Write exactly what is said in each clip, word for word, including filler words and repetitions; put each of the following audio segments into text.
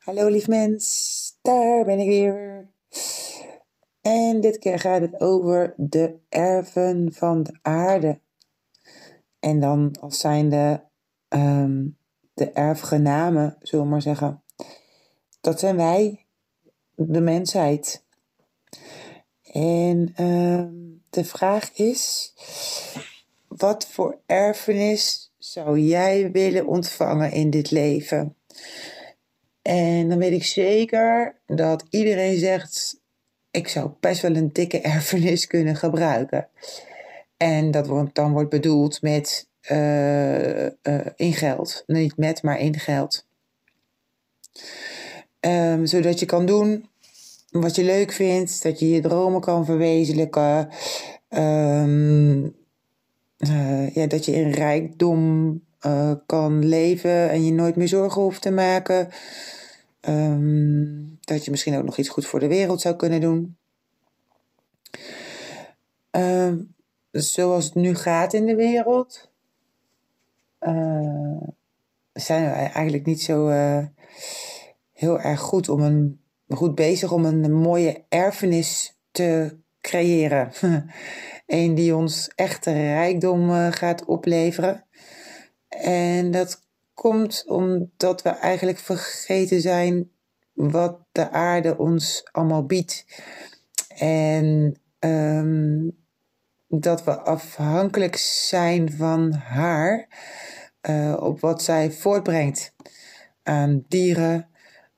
Hallo lief mens, daar ben ik weer. En dit keer gaat het over de erven van de aarde. En dan als zijnde um, de erfgenamen, zullen we maar zeggen. Dat zijn wij, de mensheid. En um, de vraag is, wat voor erfenis zou jij willen ontvangen in dit leven? En dan weet ik zeker dat iedereen zegt, ik zou best wel een dikke erfenis kunnen gebruiken. En dat wordt, dan wordt bedoeld met uh, uh, in geld. Niet met, maar in geld. Um, zodat je kan doen wat je leuk vindt. Dat je je dromen kan verwezenlijken. Um, uh, ja, dat je in rijkdom uh, kan leven en je nooit meer zorgen hoeft te maken. Um, dat je misschien ook nog iets goed voor de wereld zou kunnen doen. Um, zoals het nu gaat in de wereld, uh, zijn we eigenlijk niet zo uh, heel erg goed, om een, goed bezig om een mooie erfenis te creëren. Eén die ons echte rijkdom uh, gaat opleveren. En dat komt omdat we eigenlijk vergeten zijn wat de aarde ons allemaal biedt. En um, dat we afhankelijk zijn van haar, uh, op wat zij voortbrengt. Aan dieren,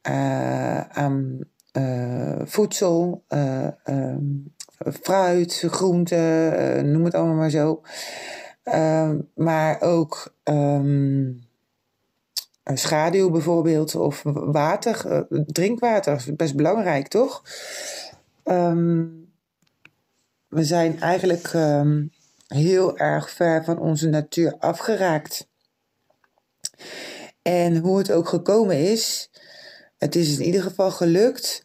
uh, aan uh, voedsel, uh, uh, fruit, groenten, uh, noem het allemaal maar zo. Uh, maar ook um, schaduw bijvoorbeeld, of water, drinkwater is best belangrijk, toch? Um, we zijn eigenlijk um, heel erg ver van onze natuur afgeraakt. En hoe het ook gekomen is, het is in ieder geval gelukt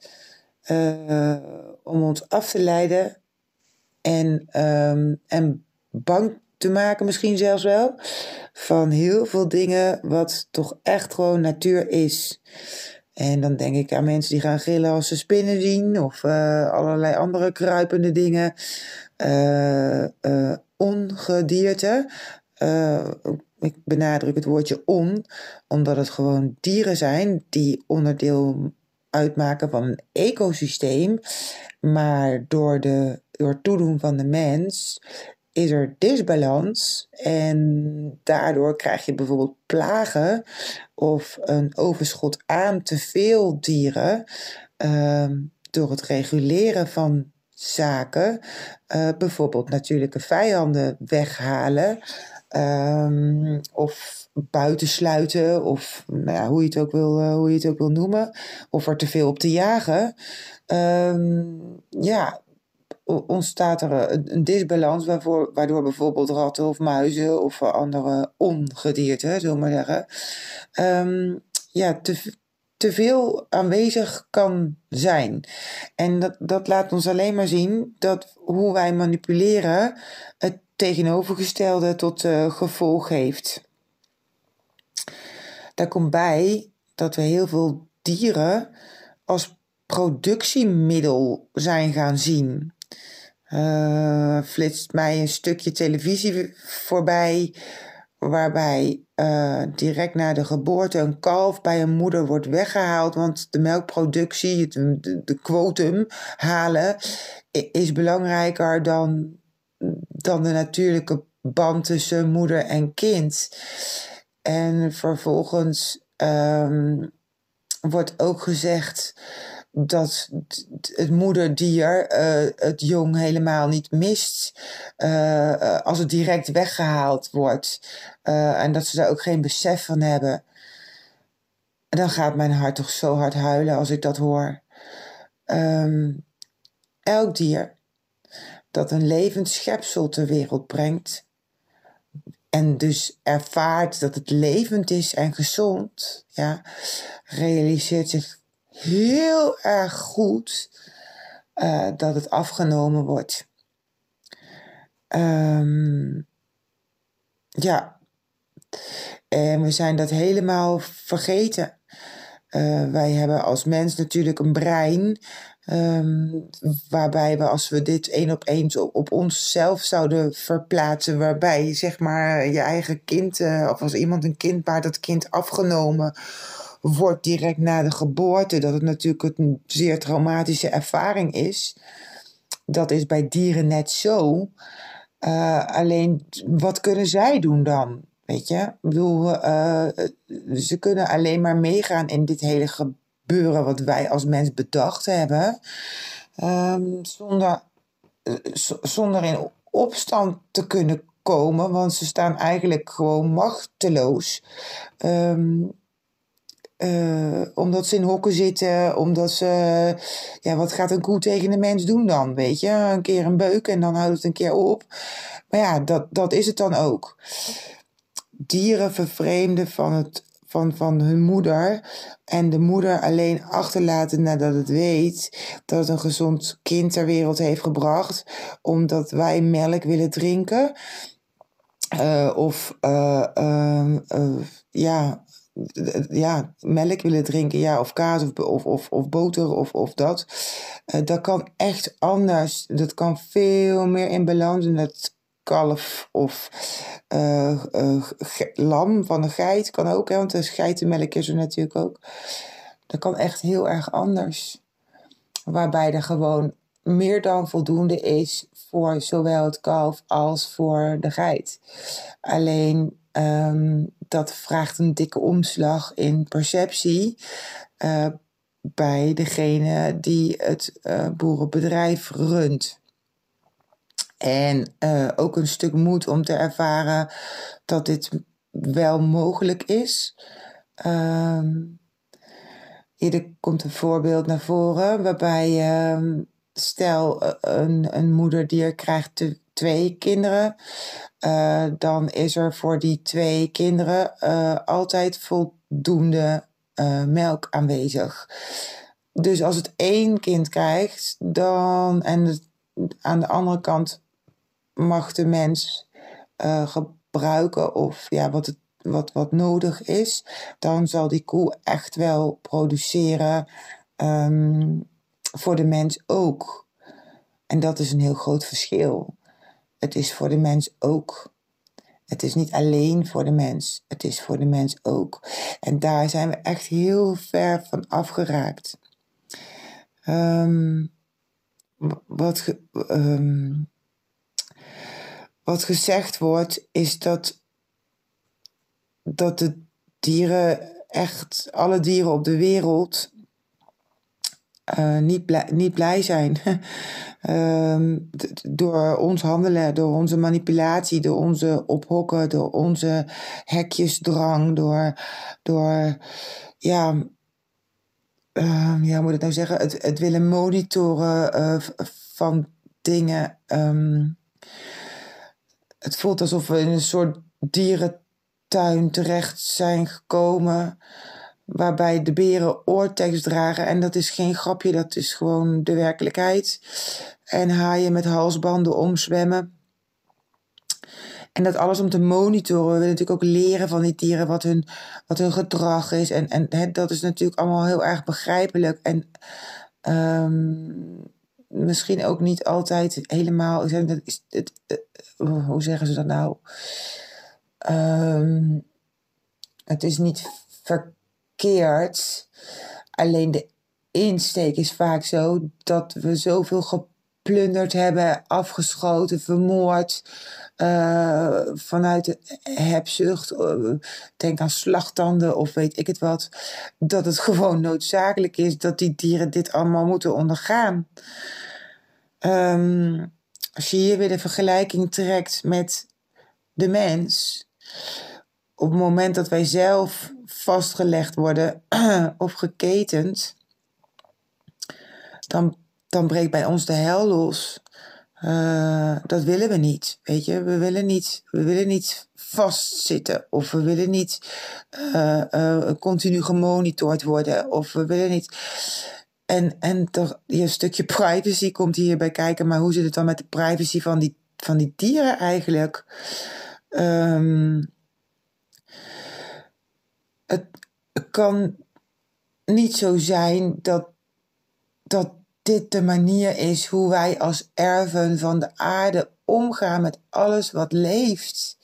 uh, om ons af te leiden en, um, en bang te maken misschien zelfs wel, van heel veel dingen wat toch echt gewoon natuur is. En dan denk ik aan mensen die gaan gillen als ze spinnen zien, of uh, allerlei andere kruipende dingen, uh, uh, ongedierte. Uh, ik benadruk het woordje on, omdat het gewoon dieren zijn die onderdeel uitmaken van een ecosysteem, maar door, de, door het toedoen van de mens is er disbalans en daardoor krijg je bijvoorbeeld plagen of een overschot aan te veel dieren. Uh, door het reguleren van zaken, uh, bijvoorbeeld natuurlijke vijanden weghalen um, of buitensluiten of nou ja, hoe, je het ook wil, uh, hoe je het ook wil noemen, of er te veel op te jagen. Um, ja, ontstaat er een disbalans waarvoor, waardoor bijvoorbeeld ratten of muizen of andere ongedierte, zullen we maar zeggen, um, ja, te, te veel aanwezig kan zijn. En dat, dat laat ons alleen maar zien dat hoe wij manipuleren het tegenovergestelde tot uh, gevolg heeft. Daar komt bij dat we heel veel dieren als productiemiddel zijn gaan zien. Uh, flitst mij een stukje televisie voorbij waarbij uh, direct na de geboorte een kalf bij een moeder wordt weggehaald, want de melkproductie, het, de, de quotum halen is belangrijker dan, dan de natuurlijke band tussen moeder en kind. En vervolgens um, wordt ook gezegd dat het moederdier uh, het jong helemaal niet mist uh, als het direct weggehaald wordt. Uh, en dat ze daar ook geen besef van hebben. En dan gaat mijn hart toch zo hard huilen als ik dat hoor. Um, elk dier dat een levend schepsel ter wereld brengt en dus ervaart dat het levend is en gezond, ja, realiseert zich heel erg goed uh, dat het afgenomen wordt. Um, ja, en we zijn dat helemaal vergeten. Uh, wij hebben als mens natuurlijk een brein, um, waarbij we als we dit één op één op, op onszelf zouden verplaatsen, waarbij zeg maar je eigen kind, uh, of als iemand een kind baart, dat kind afgenomen wordt direct na de geboorte, dat het natuurlijk een zeer traumatische ervaring is. Dat is bij dieren net zo. Uh, alleen, wat kunnen zij doen dan? Weet je? Ik bedoel, uh, ze kunnen alleen maar meegaan in dit hele gebeuren wat wij als mens bedacht hebben. Um, zonder, z- zonder in opstand te kunnen komen, want ze staan eigenlijk gewoon machteloos. Um, Uh, omdat ze in hokken zitten, omdat ze... Uh, ja, wat gaat een koe tegen een mens doen dan, weet je? Een keer een beuk en dan houdt het een keer op. Maar ja, dat, dat is het dan ook. Dieren vervreemden van, het, van, van hun moeder en de moeder alleen achterlaten nadat het weet dat het een gezond kind ter wereld heeft gebracht, omdat wij melk willen drinken. Uh, of, uh, uh, uh, ja... ja, melk willen drinken, ja, of kaas of, of, of, of boter of, of dat. Uh, dat kan echt anders. Dat kan veel meer in balans en dat kalf of uh, uh, ge- lam van een geit kan ook, hè, want de geitenmelk is er natuurlijk ook. Dat kan echt heel erg anders. Waarbij er gewoon meer dan voldoende is voor zowel het kalf als voor de geit. Alleen... Um, dat vraagt een dikke omslag in perceptie uh, bij degene die het uh, boerenbedrijf runt. En uh, ook een stuk moed om te ervaren dat dit wel mogelijk is. Um, hier komt een voorbeeld naar voren waarbij um, stel een, een moederdier krijgt te twee kinderen, uh, dan is er voor die twee kinderen uh, altijd voldoende uh, melk aanwezig. Dus als het één kind krijgt, dan en het, aan de andere kant mag de mens uh, gebruiken of ja, wat, het, wat, wat nodig is, dan zal die koe echt wel produceren um, voor de mens ook. En dat is een heel groot verschil. Het is voor de mens ook. Het is niet alleen voor de mens. Het is voor de mens ook. En daar zijn we echt heel ver van afgeraakt. Um, wat, ge, um, wat gezegd wordt is dat, dat de dieren echt, alle dieren op de wereld... Uh, niet, blij, niet blij zijn uh, d- door ons handelen, door onze manipulatie, door onze ophokken, door onze hekjesdrang, door, door ja, uh, ja, hoe moet ik nou zeggen, het, het willen monitoren uh, van dingen. Um, het voelt alsof we in een soort dierentuin terecht zijn gekomen, waarbij de beren oorteks dragen. En dat is geen grapje, dat is gewoon de werkelijkheid. En haaien met halsbanden omzwemmen. En dat alles om te monitoren. We willen natuurlijk ook leren van die dieren wat hun, wat hun gedrag is. En, en he, dat is natuurlijk allemaal heel erg begrijpelijk. En um, misschien ook niet altijd helemaal... Ik zeg, dat is, het, uh, hoe zeggen ze dat nou? Um, het is niet... Ver- Keert. Alleen de insteek is vaak zo dat we zoveel geplunderd hebben, afgeschoten, vermoord uh, vanuit de hebzucht. Uh, denk aan slagtanden of weet ik het wat. Dat het gewoon noodzakelijk is dat die dieren dit allemaal moeten ondergaan. Um, als je hier weer de vergelijking trekt met de mens. Op het moment dat wij zelf vastgelegd worden of geketend, dan, dan breekt bij ons de hel los. Uh, dat willen we niet, weet je. We willen niet, we willen niet vastzitten of we willen niet uh, uh, continu gemonitord worden of we willen niet... En, en toch, je stukje privacy komt hierbij kijken, maar hoe zit het dan met de privacy van die, van die dieren eigenlijk? Um, Het kan niet zo zijn dat, dat dit de manier is hoe wij als erven van de aarde omgaan met alles wat leeft.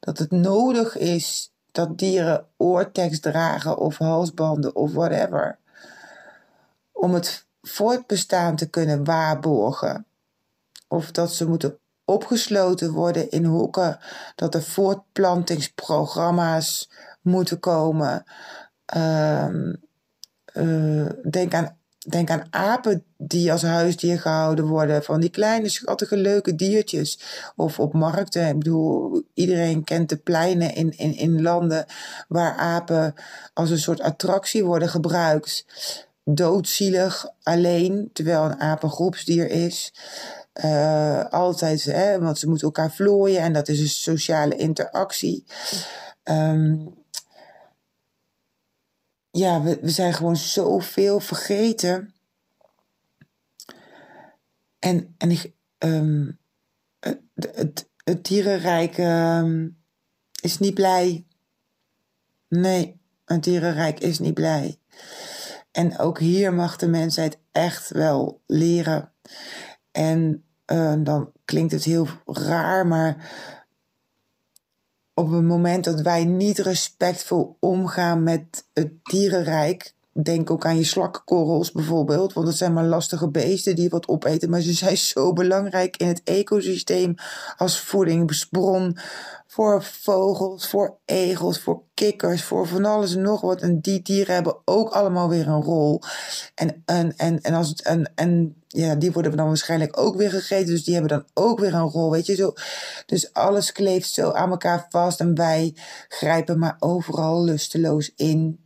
Dat het nodig is dat dieren oorteks dragen of halsbanden of whatever. Om het voortbestaan te kunnen waarborgen. Of dat ze moeten opgesloten worden in hokken. Dat er voortplantingsprogramma's moeten komen. Um, uh, denk aan, denk aan apen die als huisdier gehouden worden. Van die kleine schattige leuke diertjes. Of op markten. Ik bedoel, iedereen kent de pleinen in, in, in landen waar apen als een soort attractie worden gebruikt. Doodzielig, alleen, terwijl een aap een groepsdier is. Uh, altijd, hè, want ze moeten elkaar vlooien en dat is een sociale interactie. Um, ja, we, we zijn gewoon zoveel vergeten. En, en ik, um, het, het, het dierenrijk um, is niet blij. Nee, het dierenrijk is niet blij. En ook hier mag de mensheid echt wel leren. En uh, dan klinkt het heel raar, maar op het moment dat wij niet respectvol omgaan met het dierenrijk, denk ook aan je slakkenkorrels bijvoorbeeld, want dat zijn maar lastige beesten die wat opeten, maar ze zijn zo belangrijk in het ecosysteem als voedingsbron voor vogels, voor egels, voor kikkers, voor van alles en nog wat. En die dieren hebben ook allemaal weer een rol. En, en, en, en, als het, en, en ja, die worden dan waarschijnlijk ook weer gegeten, dus die hebben dan ook weer een rol, weet je. Zo, dus alles kleeft zo aan elkaar vast en wij grijpen maar overal lusteloos in.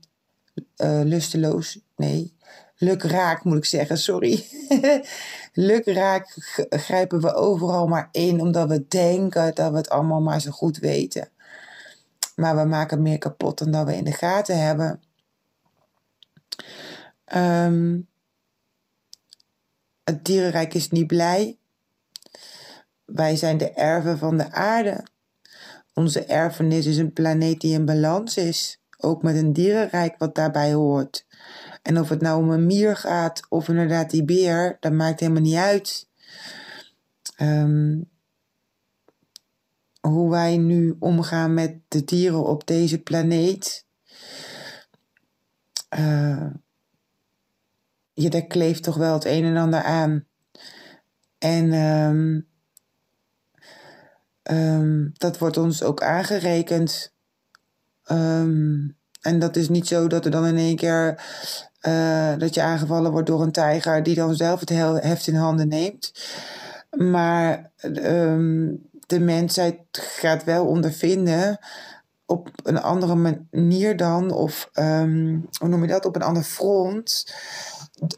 Uh, lusteloos, nee, lukraak moet ik zeggen, sorry. Lukraak grijpen we overal maar in, omdat we denken dat we het allemaal maar zo goed weten. Maar we maken meer kapot dan dat we in de gaten hebben. Um, het dierenrijk is niet blij. Wij zijn de erven van de aarde. Onze erfenis is een planeet die in balans is. Ook met een dierenrijk wat daarbij hoort. En of het nou om een mier gaat of inderdaad die beer, dat maakt helemaal niet uit. Um, hoe wij nu omgaan met de dieren op deze planeet. Uh, ja, daar kleeft toch wel het een en ander aan. En um, um, dat wordt ons ook aangerekend. Um, en dat is niet zo dat er dan in één keer uh, dat je aangevallen wordt door een tijger die dan zelf het heft in handen neemt. Maar um, de mensheid gaat wel ondervinden op een andere manier dan, of um, hoe noem je dat, op een ander front,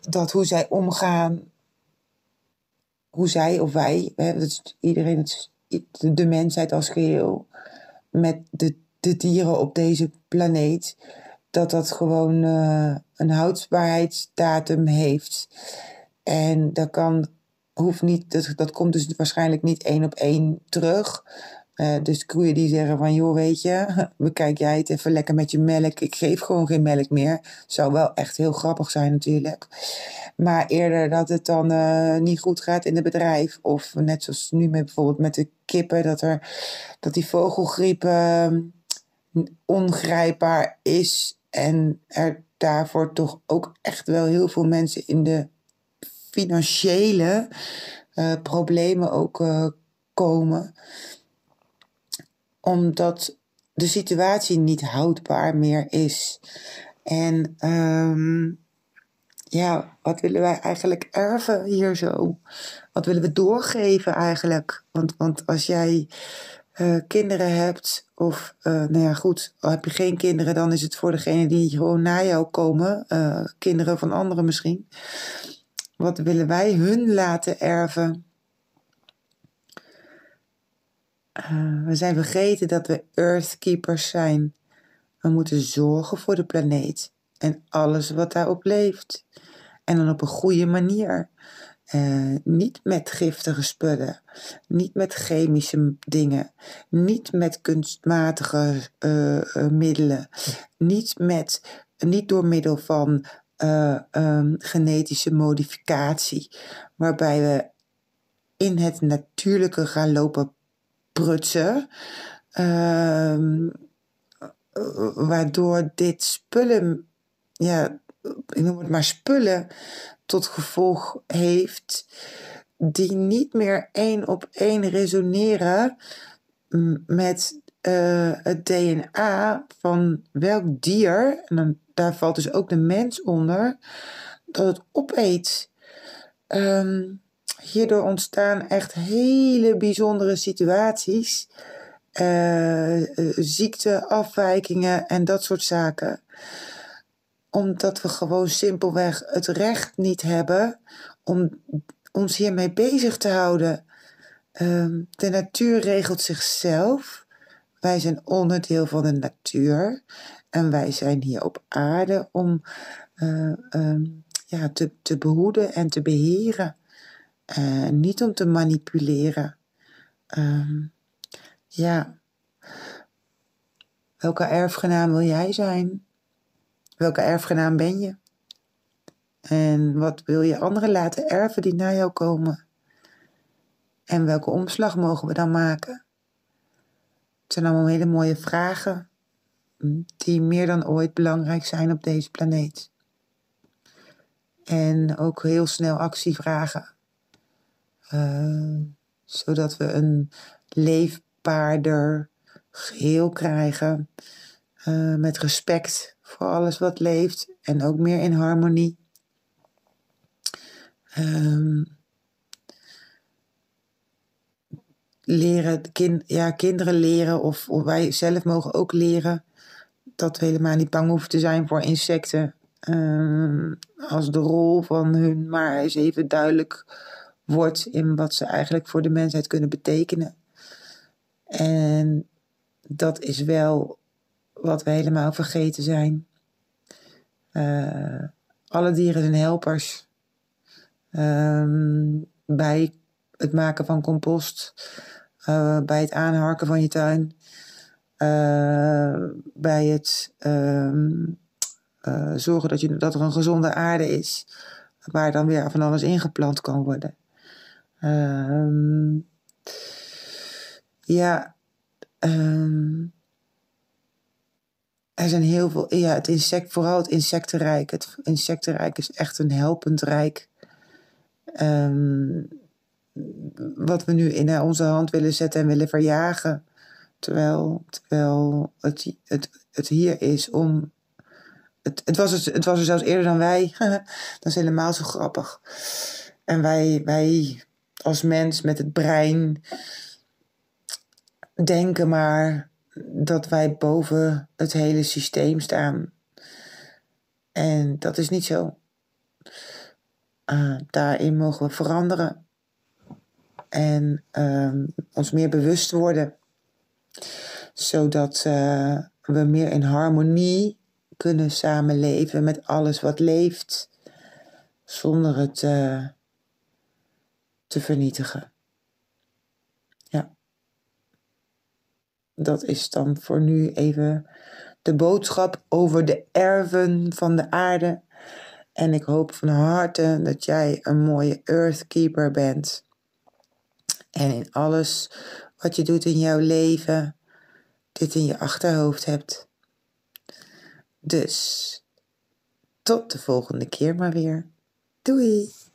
dat hoe zij omgaan, hoe zij of wij, hè, dat is iedereen, dat is de mensheid als geheel, met de de dieren op deze planeet, dat dat gewoon uh, een houdbaarheidsdatum heeft. En dat kan, hoeft niet, dat, dat komt dus waarschijnlijk niet één op één terug. Uh, dus koeien die zeggen van, joh, weet je, bekijk jij het even lekker met je melk. Ik geef gewoon geen melk meer. Zou wel echt heel grappig zijn natuurlijk. Maar eerder dat het dan uh, niet goed gaat in het bedrijf. Of net zoals nu met, bijvoorbeeld met de kippen, dat, er, dat die vogelgriep Uh, ongrijpbaar is en er daarvoor toch ook echt wel heel veel mensen in de financiële uh, problemen ook uh, komen, omdat de situatie niet houdbaar meer is. En um, ja, wat willen wij eigenlijk erven hier zo? Wat willen we doorgeven eigenlijk? Want, want als jij Uh, kinderen hebt, of uh, nou ja, goed, al heb je geen kinderen, dan is het voor degene die gewoon na jou komen, uh, kinderen van anderen misschien. Wat willen wij hun laten erven? Uh, we zijn vergeten dat we earthkeepers zijn. We moeten zorgen voor de planeet en alles wat daarop leeft. En dan op een goede manier. Uh, niet met giftige spullen, niet met chemische dingen, niet met kunstmatige uh, uh, middelen, niet met niet door middel van uh, um, genetische modificatie, waarbij we in het natuurlijke gaan lopen prutsen, uh, waardoor dit spullen, ja, ik noem het maar spullen, tot gevolg heeft die niet meer één op één resoneren met uh, het D N A van welk dier, en dan, daar valt dus ook de mens onder, dat het opeet. Um, hierdoor ontstaan echt hele bijzondere situaties, uh, ziekten, afwijkingen en dat soort zaken. Omdat we gewoon simpelweg het recht niet hebben om ons hiermee bezig te houden. Um, de natuur regelt zichzelf. Wij zijn onderdeel van de natuur. En wij zijn hier op aarde om uh, um, ja, te, te behoeden en te beheren. Uh, niet om te manipuleren. Um, ja. Welke erfgenaam wil jij zijn? Welke erfgenaam ben je? En wat wil je anderen laten erven die na jou komen? En welke omslag mogen we dan maken? Het zijn allemaal hele mooie vragen die meer dan ooit belangrijk zijn op deze planeet. En ook heel snel actie vragen. Uh, zodat we een leefbaarder geheel krijgen. Uh, met respect voor alles wat leeft. En ook meer in harmonie. Um, leren, kind, ja, kinderen leren of, of wij zelf mogen ook leren dat we helemaal niet bang hoeven te zijn voor insecten. Um, als de rol van hun maar eens even duidelijk wordt in wat ze eigenlijk voor de mensheid kunnen betekenen. En dat is wel wat we helemaal vergeten zijn. Uh, alle dieren zijn helpers. Um, bij het maken van compost, uh, bij het aanharken van je tuin, uh, bij het um, uh, zorgen dat, je, dat er een gezonde aarde is, waar dan weer van alles ingeplant kan worden. Um, ja, um, er zijn heel veel, ja, het insect, vooral het insectenrijk. Het insectenrijk is echt een helpend rijk. Um, wat we nu in onze hand willen zetten en willen verjagen. Terwijl, terwijl het, het, het hier is om... Het, het, was er, het was er zelfs eerder dan wij. Dat is helemaal zo grappig. En wij, wij als mens met het brein denken maar dat wij boven het hele systeem staan. En dat is niet zo. Uh, daarin mogen we veranderen en uh, ons meer bewust worden, zodat uh, we meer in harmonie kunnen samenleven met alles wat leeft, zonder het uh, te vernietigen. Ja, dat is dan voor nu even de boodschap over de erven van de aarde. En ik hoop van harte dat jij een mooie earthkeeper bent. En in alles wat je doet in jouw leven, dit in je achterhoofd hebt. Dus, tot de volgende keer maar weer. Doei!